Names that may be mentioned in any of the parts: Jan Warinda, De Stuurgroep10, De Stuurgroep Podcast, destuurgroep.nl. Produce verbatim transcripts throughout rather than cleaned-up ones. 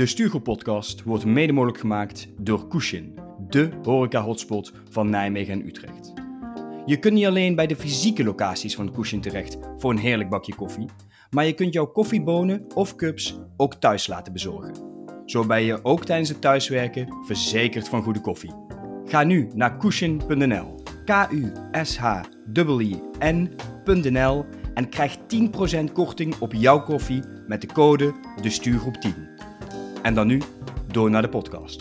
De Stuurgroep Podcast wordt mede mogelijk gemaakt door Kushin, de horeca-hotspot van Nijmegen en Utrecht. Je kunt niet alleen bij de fysieke locaties van Kushin terecht voor een heerlijk bakje koffie, maar je kunt jouw koffiebonen of cups ook thuis laten bezorgen. Zo ben je ook tijdens het thuiswerken verzekerd van goede koffie. Ga nu naar kushin punt n l, K U S H I I N punt n l en krijg tien procent korting op jouw koffie met de code de stuurgroep tien. En dan nu, door naar de podcast.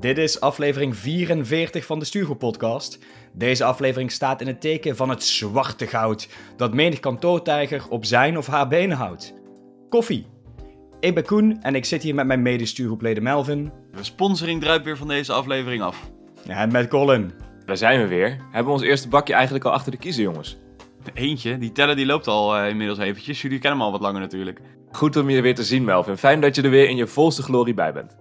Dit is aflevering vierenveertig van de Stuurgroep Podcast. Deze aflevering staat in het teken van het zwarte goud dat menig kantoortijger op zijn of haar benen houdt. Koffie. Ik ben Koen en ik zit hier met mijn mede-stuurgroepleden Melvin. De sponsoring druipt weer van deze aflevering af. Ja, en met Colin. Daar zijn we weer. Hebben we ons eerste bakje eigenlijk al achter de kiezen, jongens? Eentje, die teller die loopt al uh, inmiddels eventjes. Jullie kennen hem al wat langer natuurlijk. Goed om je weer te zien, Melvin. Fijn dat je er weer in je volste glorie bij bent.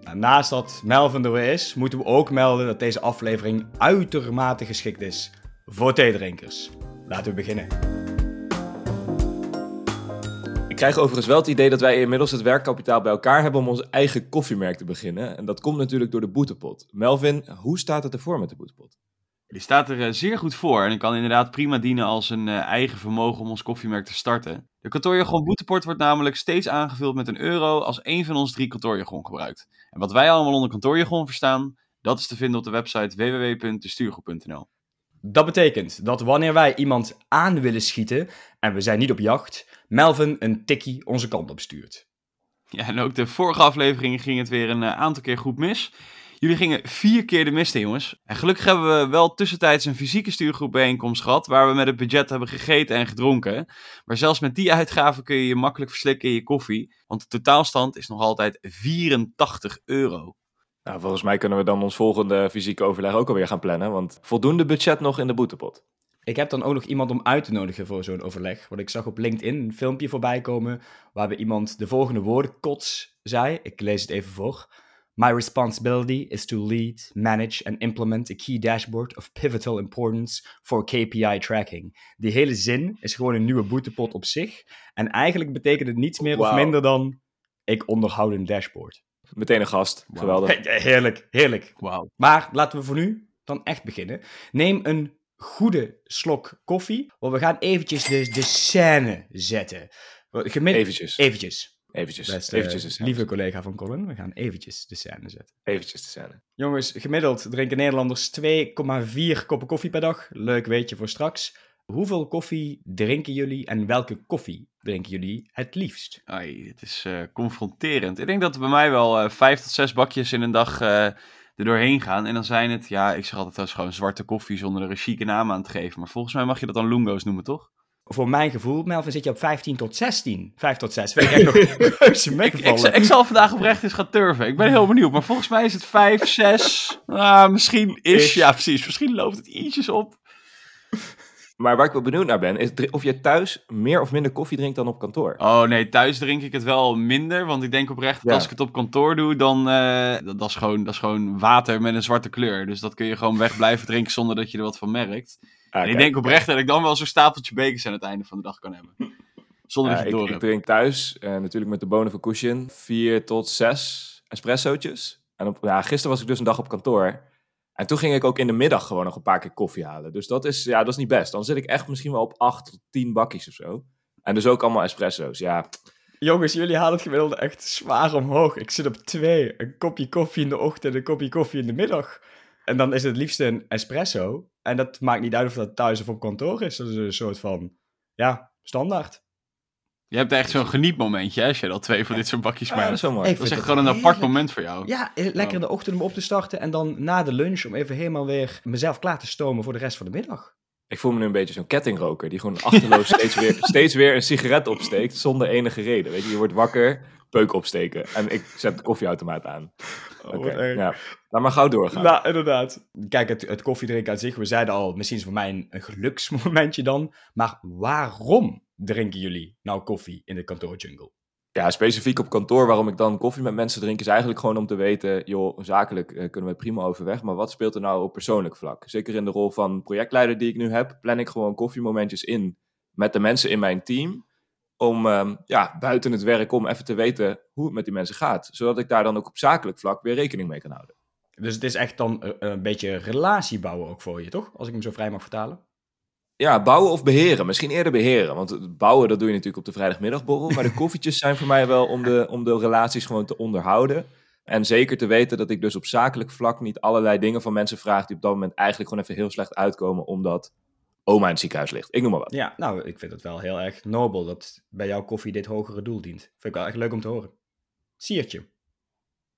Nou, naast dat Melvin er weer is, moeten we ook melden dat deze aflevering uitermate geschikt is voor theedrinkers. Laten we beginnen. Ik krijg overigens wel het idee dat wij inmiddels het werkkapitaal bij elkaar hebben om ons eigen koffiemerk te beginnen. En dat komt natuurlijk door de boetepot. Melvin, hoe staat het ervoor met de boetepot? Die staat er zeer goed voor en kan inderdaad prima dienen als een eigen vermogen om ons koffiemerk te starten. De kantoorjargon boetepot wordt namelijk steeds aangevuld met een euro als één van ons drie kantoorjargon gebruikt. En wat wij allemaal onder kantoorjargon verstaan, dat is te vinden op de website w w w punt de stuurgroep punt n l. Dat betekent dat wanneer wij iemand aan willen schieten, en we zijn niet op jacht, Melvin een tikkie onze kant op stuurt. Ja, en ook de vorige aflevering ging het weer een aantal keer goed mis. Jullie gingen vier keer de mist in, jongens. En gelukkig hebben we wel tussentijds een fysieke stuurgroepbijeenkomst gehad, waar we met het budget hebben gegeten en gedronken. Maar zelfs met die uitgaven kun je je makkelijk verslikken in je koffie, want de totaalstand is nog altijd vierentachtig euro. Nou, volgens mij kunnen we dan ons volgende fysieke overleg ook alweer gaan plannen, want voldoende budget nog in de boetepot. Ik heb dan ook nog iemand om uit te nodigen voor zo'n overleg, want ik zag op LinkedIn een filmpje voorbij komen waarbij iemand de volgende woorden kots zei. Ik lees het even voor. My responsibility is to lead, manage and implement a key dashboard of pivotal importance for K P I tracking. Die hele zin is gewoon een nieuwe boetepot op zich en eigenlijk betekent het niets meer wow. of minder dan ik onderhoud een dashboard. Meteen een gast. Wow. Geweldig. Heerlijk, heerlijk. Wow. Maar laten we voor nu dan echt beginnen. Neem een goede slok koffie. Want we gaan eventjes de, de scène zetten. Gemidd- eventjes. Eventjes. Eventjes. Best, eventjes uh, lieve collega van Colin, we gaan eventjes de scène zetten. Eventjes de scène. Jongens, gemiddeld drinken Nederlanders twee komma vier koppen koffie per dag. Leuk weetje voor straks. Hoeveel koffie drinken jullie en welke koffie drinken jullie het liefst? Ai, het is uh, confronterend. Ik denk dat er bij mij wel uh, vijf tot zes bakjes in een dag uh, er doorheen gaan. En dan zijn het, ja, ik zeg altijd, dat is gewoon zwarte koffie zonder er een chique naam aan te geven. Maar volgens mij mag je dat dan lungo's noemen, toch? Voor mijn gevoel, Melvin, zit je op vijftien tot zestien. vijf tot zes. Ik, echt nog ik, ik, ik zal vandaag oprecht eens gaan turven. Ik ben heel benieuwd. Maar volgens mij is het vijf, zes. Ah, misschien is, is. Ja, precies. Misschien loopt het ietsjes op. Maar waar ik wel benieuwd naar ben, is of je thuis meer of minder koffie drinkt dan op kantoor. Oh nee, thuis drink ik het wel minder, want ik denk oprecht dat ja. als ik het op kantoor doe, dan uh, dat, dat is gewoon, dat is gewoon water met een zwarte kleur. Dus dat kun je gewoon weg blijven drinken zonder dat je er wat van merkt. Okay. En ik denk oprecht dat ik dan wel zo'n stapeltje bekers aan het einde van de dag kan hebben. Zonder uh, dat je het door ik, hebt. Ik drink thuis, uh, natuurlijk met de bonen van Kushin, vier tot zes espressootjes. En op, ja, gisteren was ik dus een dag op kantoor. En toen ging ik ook in de middag gewoon nog een paar keer koffie halen. Dus dat is, ja, dat is niet best. Dan zit ik echt misschien wel op acht tot tien bakjes of zo. En dus ook allemaal espresso's, ja. Jongens, jullie halen het gemiddelde echt zwaar omhoog. Ik zit op twee. Een kopje koffie in de ochtend, een kopje koffie in de middag. En dan is het liefst een espresso. En dat maakt niet uit of dat thuis of op kantoor is. Dat is een soort van, ja, standaard. Je hebt echt zo'n genietmomentje, hè, als je al twee van ja. dit soort bakjes maakt. Ja, dat is wel mooi. Dat is echt gewoon een apart heerlijk. moment voor jou. Ja, lekker in de ochtend om op te starten en dan na de lunch om even helemaal weer mezelf klaar te stomen voor de rest van de middag. Ik voel me nu een beetje zo'n kettingroker die gewoon achterloos steeds, weer, steeds weer een sigaret opsteekt zonder enige reden. Weet je, je wordt wakker, peuk opsteken en ik zet de koffieautomaat aan. Oh, okay, ja. Laat maar gauw doorgaan. Nou, inderdaad. Kijk, het, het koffiedrinken aan zich, we zeiden al, misschien is voor mij een, een geluksmomentje dan, maar waarom drinken jullie nou koffie in de kantoorjungle? Ja, specifiek op kantoor waarom ik dan koffie met mensen drink, is eigenlijk gewoon om te weten, joh, zakelijk uh, kunnen we prima overweg, maar wat speelt er nou op persoonlijk vlak? Zeker in de rol van projectleider die ik nu heb, plan ik gewoon koffiemomentjes in met de mensen in mijn team, om um, ja, buiten het werk om even te weten hoe het met die mensen gaat, zodat ik daar dan ook op zakelijk vlak weer rekening mee kan houden. Dus het is echt dan een beetje relatie bouwen ook voor je, toch? Als ik hem zo vrij mag vertalen. Ja, bouwen of beheren. Misschien eerder beheren. Want bouwen, dat doe je natuurlijk op de vrijdagmiddagborrel. Maar de koffietjes zijn voor mij wel om de, om de relaties gewoon te onderhouden. En zeker te weten dat ik dus op zakelijk vlak niet allerlei dingen van mensen vraag die op dat moment eigenlijk gewoon even heel slecht uitkomen, omdat oma in het ziekenhuis ligt. Ik noem maar wat. Ja, nou, ik vind het wel heel erg nobel dat bij jouw koffie dit hogere doel dient. Vind ik wel echt leuk om te horen. Siertje.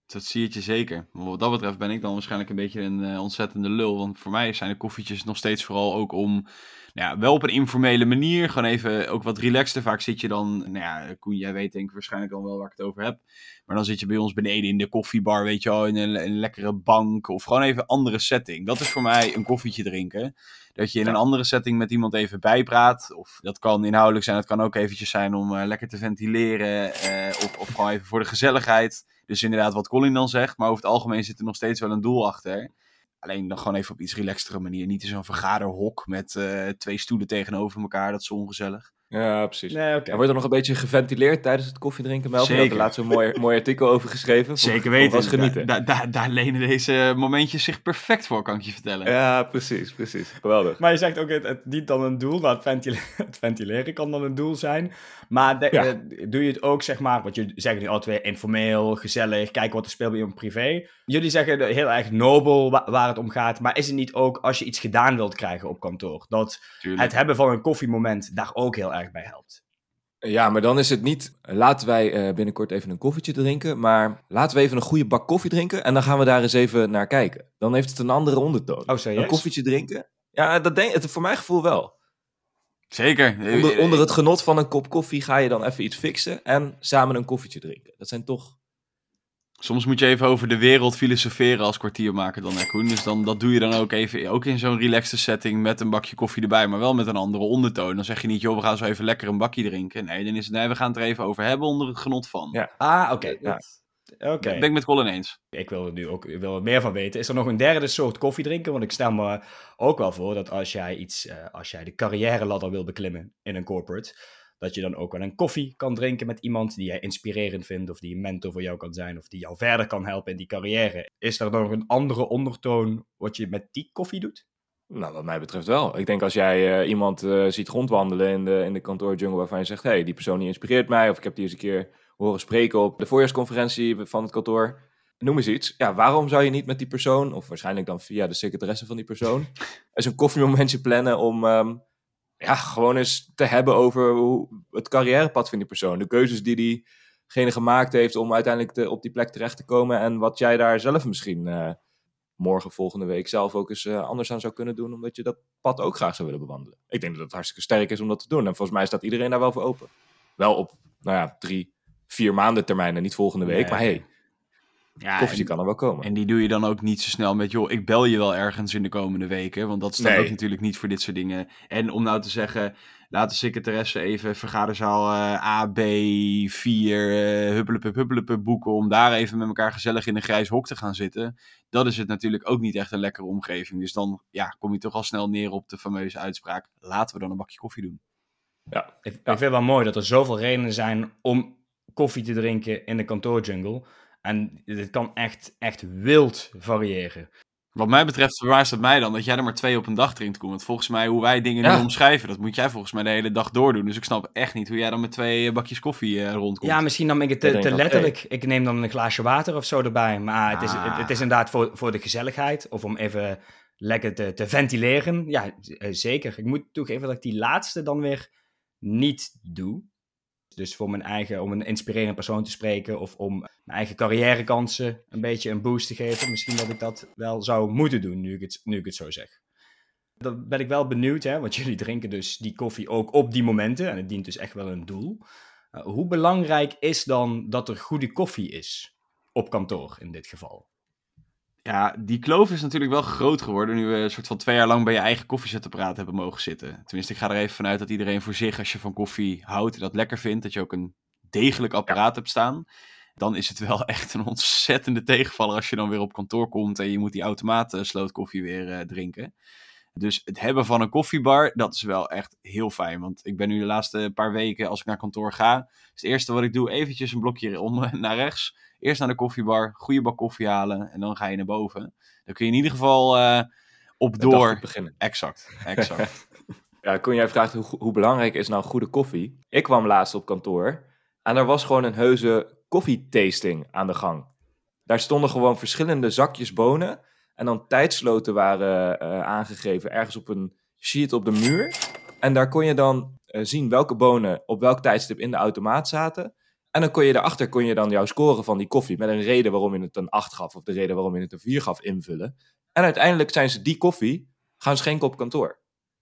Dat zie je zeker. Wat dat betreft ben ik dan waarschijnlijk een beetje een uh, ontzettende lul. Want voor mij zijn de koffietjes nog steeds vooral ook om, nou ja, wel op een informele manier, gewoon even ook wat relaxter. Vaak zit je dan, nou ja, Koen, jij weet denk ik waarschijnlijk al wel waar ik het over heb. Maar dan zit je bij ons beneden in de koffiebar, weet je wel, in een, een lekkere bank. Of gewoon even een andere setting. Dat is voor mij een koffietje drinken. Dat je in een andere setting met iemand even bijpraat. Of dat kan inhoudelijk zijn, dat kan ook eventjes zijn om uh, lekker te ventileren. Uh, of, of gewoon even voor de gezelligheid. Dus inderdaad wat Colin dan zegt, maar over het algemeen zit er nog steeds wel een doel achter. Alleen dan gewoon even op iets relaxtere manier. Niet in zo'n vergaderhok met uh, twee stoelen tegenover elkaar, dat is ongezellig. Ja, precies. Nee, okay. Er wordt er nog een beetje geventileerd tijdens het koffiedrinken, Melvin. Zeker. Daar had er laatst een mooi, mooi artikel over geschreven. Zeker weten. Was genieten. Da, da, da, daar lenen deze momentjes zich perfect voor, kan ik je vertellen. Ja, precies, precies. Geweldig. Maar je zegt ook, het, het dient dan een doel. Nou, het, ventileren, het ventileren kan dan een doel zijn. Maar de, ja. uh, doe je het ook, zeg maar, want jullie zeggen nu altijd weer informeel, gezellig, kijken wat er speelt bij je privé. Jullie zeggen heel erg nobel waar, waar het om gaat. Maar is het niet ook, als je iets gedaan wilt krijgen op kantoor, dat Tuurlijk. Het hebben van een koffiemoment daar ook heel erg bij helpt. Ja, maar dan is het niet, laten wij uh, binnenkort even een koffietje drinken, maar laten we even een goede bak koffie drinken en dan gaan we daar eens even naar kijken. Dan heeft het een andere ondertoon. Oh, een koffietje drinken? Ja, dat denk ik, voor mijn gevoel wel. Zeker. Onder, onder het genot van een kop koffie ga je dan even iets fixen en samen een koffietje drinken. Dat zijn toch... Soms moet je even over de wereld filosoferen als kwartiermaker dan, hè, Koen. Dus dan, dat doe je dan ook even, ook in zo'n relaxte setting met een bakje koffie erbij, maar wel met een andere ondertoon. Dan zeg je niet, joh, we gaan zo even lekker een bakje drinken. Nee, dan is het, nee, we gaan het er even over hebben onder het genot van. Ja. Ah, oké. Okay. Ja. Okay. Dat ben ik met Colin eens. Ik wil er nu ook wil er meer van weten. Is er nog een derde soort koffie drinken? Want ik stel me ook wel voor dat als jij, iets, uh, als jij de carrière ladder wil beklimmen in een corporate, dat je dan ook wel een koffie kan drinken met iemand die jij inspirerend vindt, of die een mentor voor jou kan zijn, of die jou verder kan helpen in die carrière. Is er nog een andere ondertoon wat je met die koffie doet? Nou, wat mij betreft wel. Ik denk als jij uh, iemand uh, ziet rondwandelen in de, in de kantoorjungle waarvan je zegt, hé, hey, die persoon die inspireert mij, of ik heb die eens een keer horen spreken op de voorjaarsconferentie van het kantoor. Noem eens iets. Ja, waarom zou je niet met die persoon, of waarschijnlijk dan via de secretaresse van die persoon, eens een koffiemomentje plannen om... Um, Ja, gewoon eens te hebben over hoe het carrièrepad van die persoon. De keuzes die diegene gemaakt heeft om uiteindelijk te, op die plek terecht te komen. En wat jij daar zelf misschien uh, morgen, volgende week zelf ook eens uh, anders aan zou kunnen doen. Omdat je dat pad ook graag zou willen bewandelen. Ik denk dat het hartstikke sterk is om dat te doen. En volgens mij staat iedereen daar wel voor open. Wel op, nou ja, drie, vier maanden termijnen. Niet volgende week, nee. Maar hey. Ja, koffietje kan er wel komen. En die doe je dan ook niet zo snel met, joh, ik bel je wel ergens in de komende weken. Want dat staat nee. ook natuurlijk niet voor dit soort dingen. En om nou te zeggen, laat de secretaresse even vergaderzaal uh, A, B, vier, uh, huppelepup, huppelepup boeken. Om daar even met elkaar gezellig in een grijs hok te gaan zitten. Dat is het natuurlijk ook niet echt een lekkere omgeving. Dus dan ja, kom je toch al snel neer op de fameuze uitspraak, laten we dan een bakje koffie doen. Ja, ik, ja. ik vind wel mooi dat er zoveel redenen zijn om koffie te drinken in de kantoorjungle. En dit kan echt, echt wild variëren. Wat mij betreft verbaast het mij dan dat jij er maar twee op een dag drinkt, Koen. Want volgens mij hoe wij dingen nu ja. omschrijven, dat moet jij volgens mij de hele dag doordoen. Dus ik snap echt niet hoe jij dan met twee bakjes koffie uh, rondkomt. Ja, misschien nam ik het te, te letterlijk. Hey. Ik neem dan een glaasje water of zo erbij. Maar ah. het, is, het, het is inderdaad voor, voor de gezelligheid of om even lekker te, te ventileren. Ja, zeker. Ik moet toegeven dat ik die laatste dan weer niet doe. Dus voor mijn eigen, om een inspirerende persoon te spreken of om mijn eigen carrièrekansen een beetje een boost te geven. Misschien dat ik dat wel zou moeten doen, nu ik het, nu ik het zo zeg. Dan ben ik wel benieuwd, hè, want jullie drinken dus die koffie ook op die momenten. En het dient dus echt wel een doel. Uh, hoe belangrijk is dan dat er goede koffie is op kantoor in dit geval? Ja, die kloof is natuurlijk wel groot geworden nu we een soort van twee jaar lang bij je eigen koffiezetapparaat hebben mogen zitten. Tenminste, ik ga er even vanuit dat iedereen voor zich, als je van koffie houdt en dat lekker vindt, dat je ook een degelijk apparaat ja. hebt staan, dan is het wel echt een ontzettende tegenvaller als je dan weer op kantoor komt en je moet die automaat sloot koffie weer uh, drinken. Dus het hebben van een koffiebar, dat is wel echt heel fijn. Want ik ben nu de laatste paar weken, als ik naar kantoor ga, is het eerste wat ik doe, eventjes een blokje om naar rechts. Eerst naar de koffiebar, goede bak koffie halen en dan ga je naar boven. Dan kun je in ieder geval uh, op dat door. Beginnen. Exact, exact. Ja, Koen, jij vraagt hoe, hoe belangrijk is nou goede koffie? Ik kwam laatst op kantoor en er was gewoon een heuse koffietasting aan de gang. Daar stonden gewoon verschillende zakjes bonen. En dan tijdsloten waren uh, aangegeven ergens op een sheet op de muur. En daar kon je dan uh, zien welke bonen op welk tijdstip in de automaat zaten. En dan kon je daarachter kon je dan jouw score van die koffie met een reden waarom je het een acht gaf of de reden waarom je het een vier gaf invullen. En uiteindelijk zijn ze die koffie gaan schenken op kantoor.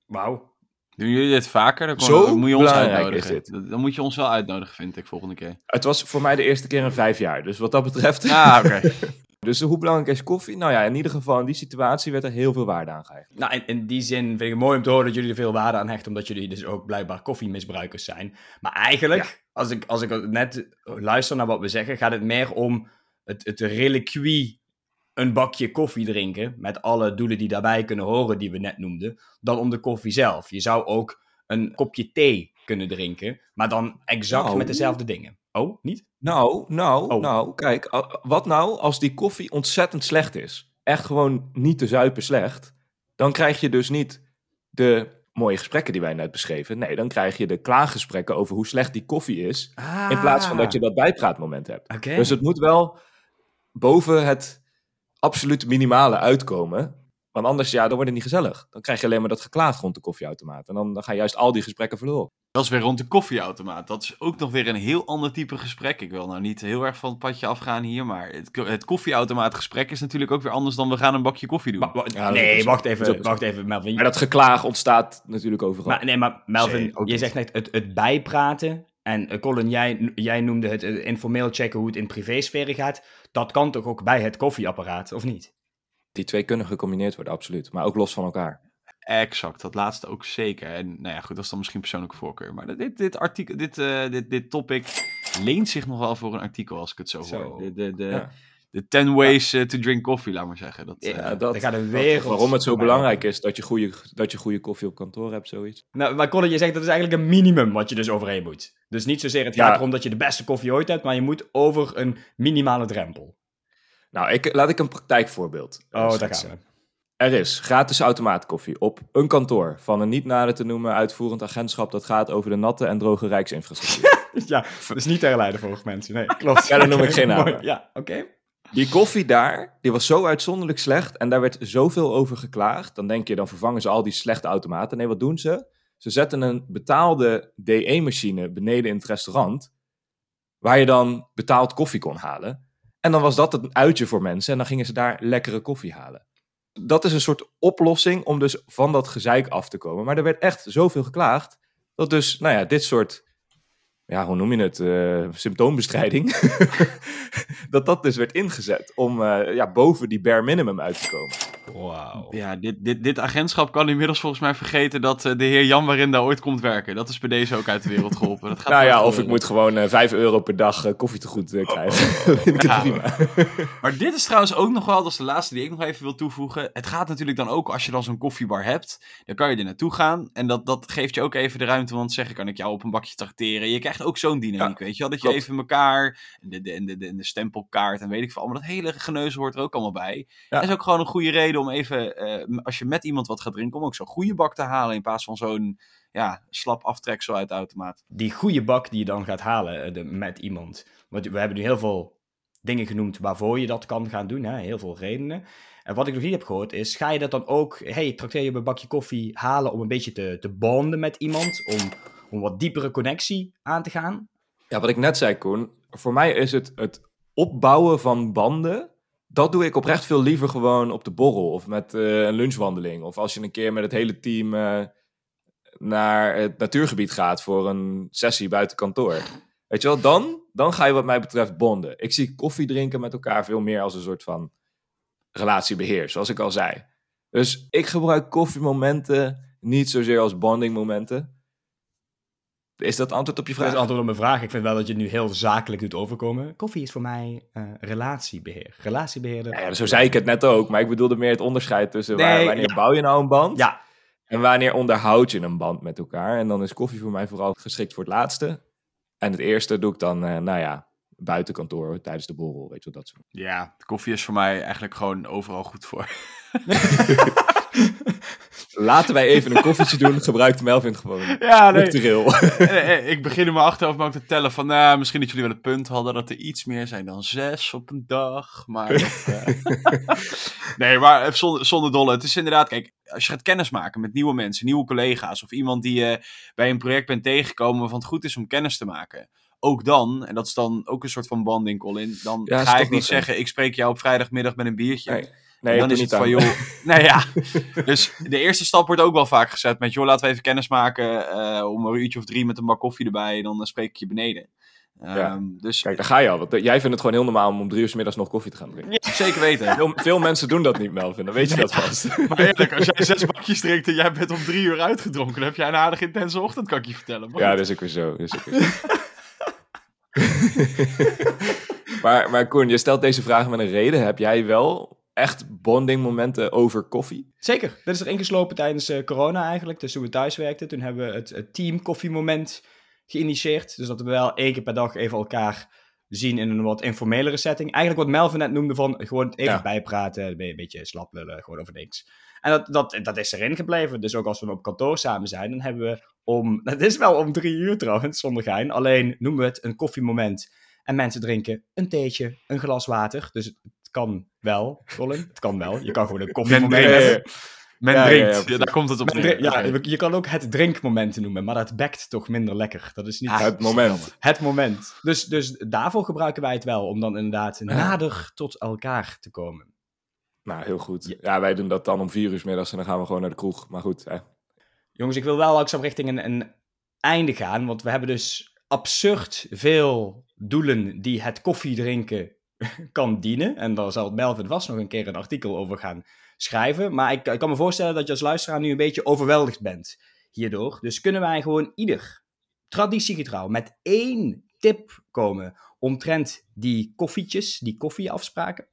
Wauw. Doen jullie dit vaker? Dan Zo dan moet je ons uitnodigen. Dan moet je ons wel uitnodigen, vind ik, volgende keer. Het was voor mij de eerste keer in vijf jaar. Dus wat dat betreft... Ah, oké. Okay. Dus hoe belangrijk is koffie? Nou ja, in ieder geval in die situatie werd er heel veel waarde aan gehecht. Nou, in, in die zin vind ik het mooi om te horen dat jullie er veel waarde aan hechten, omdat jullie dus ook blijkbaar koffiemisbruikers zijn. Maar eigenlijk, ja. als, ik, als ik net luister naar wat we zeggen, gaat het meer om het, het reliquie een bakje koffie drinken, met alle doelen die daarbij kunnen horen, die we net noemden, dan om de koffie zelf. Je zou ook een kopje thee kunnen drinken, maar dan exact nou, met dezelfde dingen. Oh, niet? Nou, nou, oh. nou, kijk, wat nou als die koffie ontzettend slecht is? Echt gewoon niet te zuipen slecht. Dan krijg je dus niet de mooie gesprekken die wij net beschreven. Nee, dan krijg je de klaaggesprekken over hoe slecht die koffie is, ah. in plaats van dat je dat bijpraatmoment hebt. Okay. Dus het moet wel boven het absoluut minimale uitkomen. Want anders, ja, dan wordt het niet gezellig. Dan krijg je alleen maar dat geklaagd rond de koffieautomaat. En dan, dan gaan juist al die gesprekken verloren. Dat is weer rond de koffieautomaat. Dat is ook nog weer een heel ander type gesprek. Ik wil nou niet heel erg van het padje afgaan hier, maar het, het koffieautomaatgesprek is natuurlijk ook weer anders dan we gaan een bakje koffie doen. Maar, wa- ja, nee, wacht even, wacht even, Melvin. Maar dat geklaag ontstaat natuurlijk overal. Maar, nee, maar Melvin, Zee, je zegt net het, het bijpraten. En Colin, jij, jij noemde het informeel checken hoe het in privésferen gaat. Dat kan toch ook bij het koffieapparaat, of niet? Die twee kunnen gecombineerd worden, absoluut. Maar ook los van elkaar. Exact, dat laatste ook zeker. En nou ja, goed, dat is dan misschien persoonlijke voorkeur. Maar dit, dit, artikel, dit, uh, dit, dit topic leent zich nog wel voor een artikel, als ik het zo, zo. hoor. De, de, de, ja. de ten ways ja. to drink coffee, laat maar zeggen. Dat, ja, uh, dat, dat gaat een wereld. Dat, waarom het zo belangrijk is dat je, goede, dat je goede koffie op kantoor hebt, zoiets. Nou, maar Colin, je zegt dat is eigenlijk een minimum wat je dus overheen moet. Dus niet zozeer het gaat ja. erom dat je de beste koffie ooit hebt, maar je moet over een minimale drempel. Nou, ik, laat ik een praktijkvoorbeeld Oh, schetsen. daar gaan we. Er is gratis automaatkoffie op een kantoor van een niet nader te noemen uitvoerend agentschap dat gaat over de natte en droge rijksinfrastructuur. Ja, dat is niet te herleiden volgens mensen. Nee, klopt. Ja, dan noem ik geen naam. Ja, oké. Okay. Die koffie daar, die was zo uitzonderlijk slecht en daar werd zoveel over geklaagd. Dan denk je, dan vervangen ze al die slechte automaten. Nee, wat doen ze? Ze zetten een betaalde D E-machine beneden in het restaurant, waar je dan betaald koffie kon halen. En dan was dat een uitje voor mensen en dan gingen ze daar lekkere koffie halen. Dat is een soort oplossing om dus van dat gezeik af te komen. Maar er werd echt zoveel geklaagd dat dus, nou ja, dit soort, ja, hoe noem je het, uh, symptoombestrijding, dat dat dus werd ingezet om uh, ja, boven die bare minimum uit te komen. Wow. Ja, dit, dit, dit agentschap kan inmiddels volgens mij vergeten dat uh, de heer Jan Warinda ooit komt werken. Dat is bij deze ook uit de wereld geholpen. Dat gaat nou ja, of wereld. Ik moet gewoon uh, vijf euro per dag uh, koffietegoed uh, krijgen. Oh, oh, oh. Prima. Maar dit is trouwens ook nog wel, dat is de laatste die ik nog even wil toevoegen. Het gaat natuurlijk dan ook, als je dan zo'n koffiebar hebt, dan kan je er naartoe gaan. En dat, dat geeft je ook even de ruimte, want zeggen kan ik jou op een bakje trakteren. Je krijgt ook zo'n dynamiek, ja, weet je wel. Dat je klopt. even elkaar, de, de, de, de, de stempelkaart en weet ik veel. Maar dat hele geneuzel hoort er ook allemaal bij. Ja. Dat is ook gewoon een goede reden om even, uh, als je met iemand wat gaat drinken, om ook zo'n goede bak te halen in plaats van zo'n ja, slap aftreksel uit de automaat. Die goede bak die je dan gaat halen uh, de, met iemand. Want we hebben nu heel veel dingen genoemd waarvoor je dat kan gaan doen. Hè? Heel veel redenen. En wat ik nog niet heb gehoord is, ga je dat dan ook, hey, trakteer je op een bakje koffie halen om een beetje te, te bonden met iemand, om, om wat diepere connectie aan te gaan? Ja, wat ik net zei, Koen, voor mij is het het opbouwen van banden. Dat doe ik oprecht veel liever gewoon op de borrel of met uh, een lunchwandeling. Of als je een keer met het hele team uh, naar het natuurgebied gaat voor een sessie buiten kantoor. Weet je wel, dan, dan ga je wat mij betreft bonden. Ik zie koffie drinken met elkaar veel meer als een soort van relatiebeheer, zoals ik al zei. Dus ik gebruik koffiemomenten niet zozeer als bondingmomenten. Is dat antwoord op je vraag? Dat is antwoord op mijn vraag. Ik vind wel dat je het nu heel zakelijk doet overkomen. Koffie is voor mij uh, relatiebeheer. Relatiebeheerder. Ja, ja, zo zei ik het net ook, maar ik bedoelde meer het onderscheid tussen nee, waar, wanneer ja. bouw je nou een band? Ja. En wanneer onderhoud je een band met elkaar? En dan is koffie voor mij vooral geschikt voor het laatste. En het eerste doe ik dan, uh, nou ja, buiten kantoor, tijdens de borrel, weet je wel, dat soort. Ja, koffie is voor mij eigenlijk gewoon overal goed voor. Laten wij even een koffietje doen, gebruikt Melvin gewoon. Ja, nee. nee. Ik begin in mijn achterhoofd ook te tellen van, nou, misschien dat jullie wel het punt hadden dat er iets meer zijn dan zes op een dag. Maar dat, uh... nee, maar zonder, zonder dolle. Het is inderdaad, kijk, als je gaat kennismaken met nieuwe mensen, nieuwe collega's of iemand die je uh, bij een project bent tegengekomen waarvan het goed is om kennis te maken. Ook dan, en dat is dan ook een soort van banding, Colin, dan ja, ga ik niet zeggen, in. Ik spreek jou op vrijdagmiddag met een biertje. Nee. Nee, en dan is het van, joh... Nou ja, dus de eerste stap wordt ook wel vaak gezet met, joh, laten we even kennis maken uh, om een uurtje of drie met een bak koffie erbij, dan uh, spreek ik je beneden. Um, ja. dus, Kijk, daar ga je al. Want jij vindt het gewoon heel normaal om om drie uur 's middags nog koffie te gaan drinken. Ja, zeker weten. Veel, veel mensen doen dat niet, Melvin. Dan weet je dat vast. Maar eerlijk, als jij zes bakjes drinkt en jij bent om drie uur uitgedronken, dan heb jij een aardig intense ochtend, kan ik je vertellen. Maar ja, dat is ook weer zo. Dat is ook weer zo. maar, maar Koen, je stelt deze vraag met een reden. Heb jij wel echt bonding momenten over koffie? Zeker. Dat is er ingeslopen tijdens uh, corona eigenlijk. Dus toen we thuis werkten, toen hebben we het, het team koffiemoment geïnitieerd. Dus dat we wel één keer per dag even elkaar zien in een wat informelere setting. Eigenlijk wat Melvin net noemde van gewoon even ja. bijpraten, een beetje slap lullen, gewoon over niks. En dat, dat, dat is erin gebleven. Dus ook als we op kantoor samen zijn, dan hebben we om... Het is wel om drie uur trouwens, zonder gein. Alleen noemen we het een koffiemoment. En mensen drinken een theetje, een glas water. Dus het kan wel, Colin. Het kan wel. Je kan gewoon een koffiemoment men, hebben. Eh, men ja, drinkt. Ja, ja, ja, daar komt het op neer. Drink, ja, je kan ook het drinkmoment noemen, maar dat bekt toch minder lekker. Dat is niet ah, het moment. Het moment. Dus, dus daarvoor gebruiken wij het wel, om dan inderdaad nader tot elkaar te komen. Nou, heel goed. Ja, wij doen dat dan om vier uur 's middags en dan gaan we gewoon naar de kroeg. Maar goed. Hè. Jongens, ik wil wel langzaam richting een, een einde gaan. Want we hebben dus absurd veel doelen die het koffiedrinken kan dienen. En daar zal Melvin vast nog een keer een artikel over gaan schrijven. Maar ik, ik kan me voorstellen dat je als luisteraar nu een beetje overweldigd bent hierdoor. Dus kunnen wij gewoon ieder traditiegetrouw met één tip komen omtrent die koffietjes, die koffieafspraken?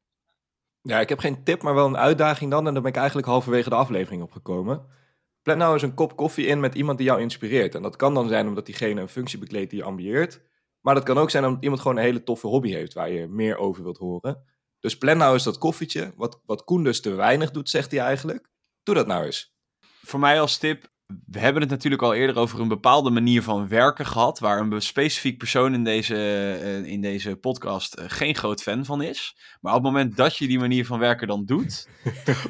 Ja, ik heb geen tip, maar wel een uitdaging dan. En daar ben ik eigenlijk halverwege de aflevering op gekomen. Plan nou eens een kop koffie in met iemand die jou inspireert. En dat kan dan zijn omdat diegene een functie bekleedt die je ambieert. Maar dat kan ook zijn omdat iemand gewoon een hele toffe hobby heeft waar je meer over wilt horen. Dus plan nou eens dat koffietje. Wat, wat Koen dus te weinig doet, zegt hij eigenlijk. Doe dat nou eens. Voor mij als tip, we hebben het natuurlijk al eerder over een bepaalde manier van werken gehad, waar een specifiek persoon in deze, in deze podcast geen groot fan van is. Maar op het moment dat je die manier van werken dan doet...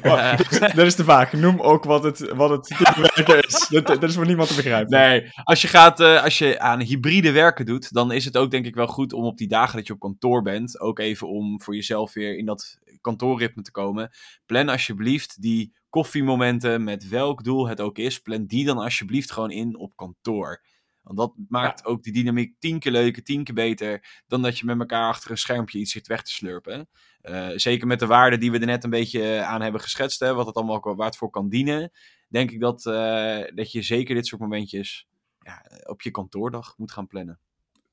Oh, uh, dat is te vaag. Noem ook wat het, wat het werken is. Dat, dat is voor niemand te begrijpen. Nee, als je, gaat, uh, als je aan hybride werken doet, dan is het ook denk ik wel goed om op die dagen dat je op kantoor bent, ook even om voor jezelf weer in dat kantoorritme te komen. Plan alsjeblieft die koffiemomenten, met welk doel het ook is, plan die dan alsjeblieft gewoon in op kantoor. Want dat maakt ja. ook die dynamiek tien keer leuker, tien keer beter, dan dat je met elkaar achter een schermpje iets zit weg te slurpen. Uh, zeker met de waarden die we er net een beetje aan hebben geschetst, hè, wat het allemaal waar het voor kan dienen, denk ik dat, uh, dat je zeker dit soort momentjes ja, op je kantoordag moet gaan plannen.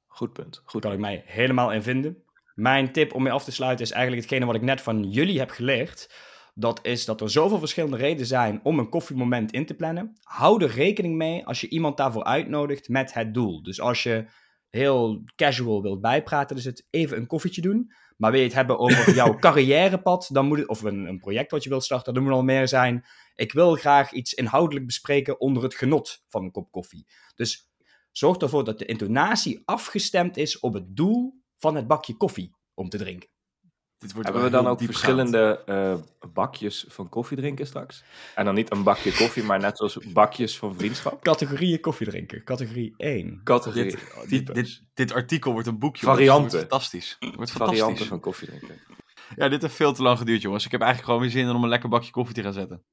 Goed punt. Goed. Kan ik mij helemaal in vinden. Mijn tip om mee af te sluiten is eigenlijk hetgene wat ik net van jullie heb geleerd. Dat is dat er zoveel verschillende redenen zijn om een koffiemoment in te plannen. Hou er rekening mee als je iemand daarvoor uitnodigt met het doel. Dus als je heel casual wilt bijpraten, dus het even een koffietje doen. Maar wil je het hebben over jouw carrièrepad, dan moet het, of een, een project wat je wilt starten, dan moet al meer zijn. Ik wil graag iets inhoudelijk bespreken onder het genot van een kop koffie. Dus zorg ervoor dat de intonatie afgestemd is op het doel van het bakje koffie om te drinken. Hebben we dan ook verschillende uh, bakjes van koffie drinken straks? En dan niet een bakje koffie, maar net zoals bakjes van vriendschap? Categorieën koffie drinken. Categorie één. Categorie. Dit, oh, dit, dit, dit artikel wordt een boekje. Varianten. Wordt fantastisch. Wordt fantastisch. Varianten van koffie drinken. Ja, dit heeft veel te lang geduurd, jongens. Ik heb eigenlijk gewoon weer zin in om een lekker bakje koffie te gaan zetten.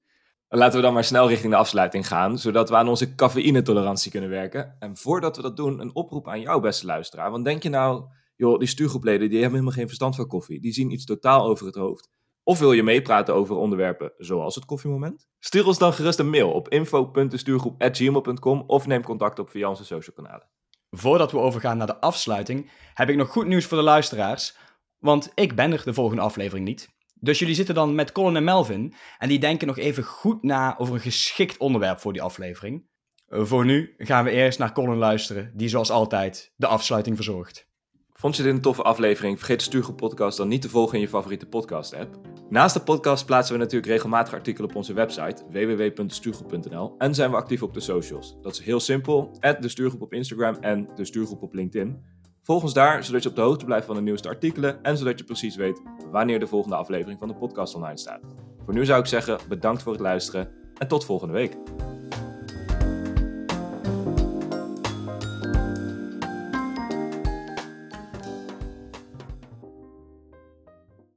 Laten we dan maar snel richting de afsluiting gaan, zodat we aan onze cafeïnetolerantie kunnen werken. En voordat we dat doen, een oproep aan jou, beste luisteraar. Want denk je nou, joh, die stuurgroepleden die hebben helemaal geen verstand van koffie. Die zien iets totaal over het hoofd. Of wil je meepraten over onderwerpen zoals het koffiemoment? Stuur ons dan gerust een mail op info punt de stuurgroep apenstaartje gmail punt com of neem contact op via onze social kanalen. Voordat we overgaan naar de afsluiting, heb ik nog goed nieuws voor de luisteraars. Want ik ben er de volgende aflevering niet. Dus jullie zitten dan met Colin en Melvin. En die denken nog even goed na over een geschikt onderwerp voor die aflevering. Voor nu gaan we eerst naar Colin luisteren, die zoals altijd de afsluiting verzorgt. Vond je dit een toffe aflevering? Vergeet de Stuurgroep Podcast dan niet te volgen in je favoriete podcast-app. Naast de podcast plaatsen we natuurlijk regelmatig artikelen op onze website w w w punt de stuurgroep punt n l en zijn we actief op de socials. Dat is heel simpel, at de Stuurgroep op Instagram en de Stuurgroep op LinkedIn. Volg ons daar, zodat je op de hoogte blijft van de nieuwste artikelen en zodat je precies weet wanneer de volgende aflevering van de podcast online staat. Voor nu zou ik zeggen, bedankt voor het luisteren en tot volgende week.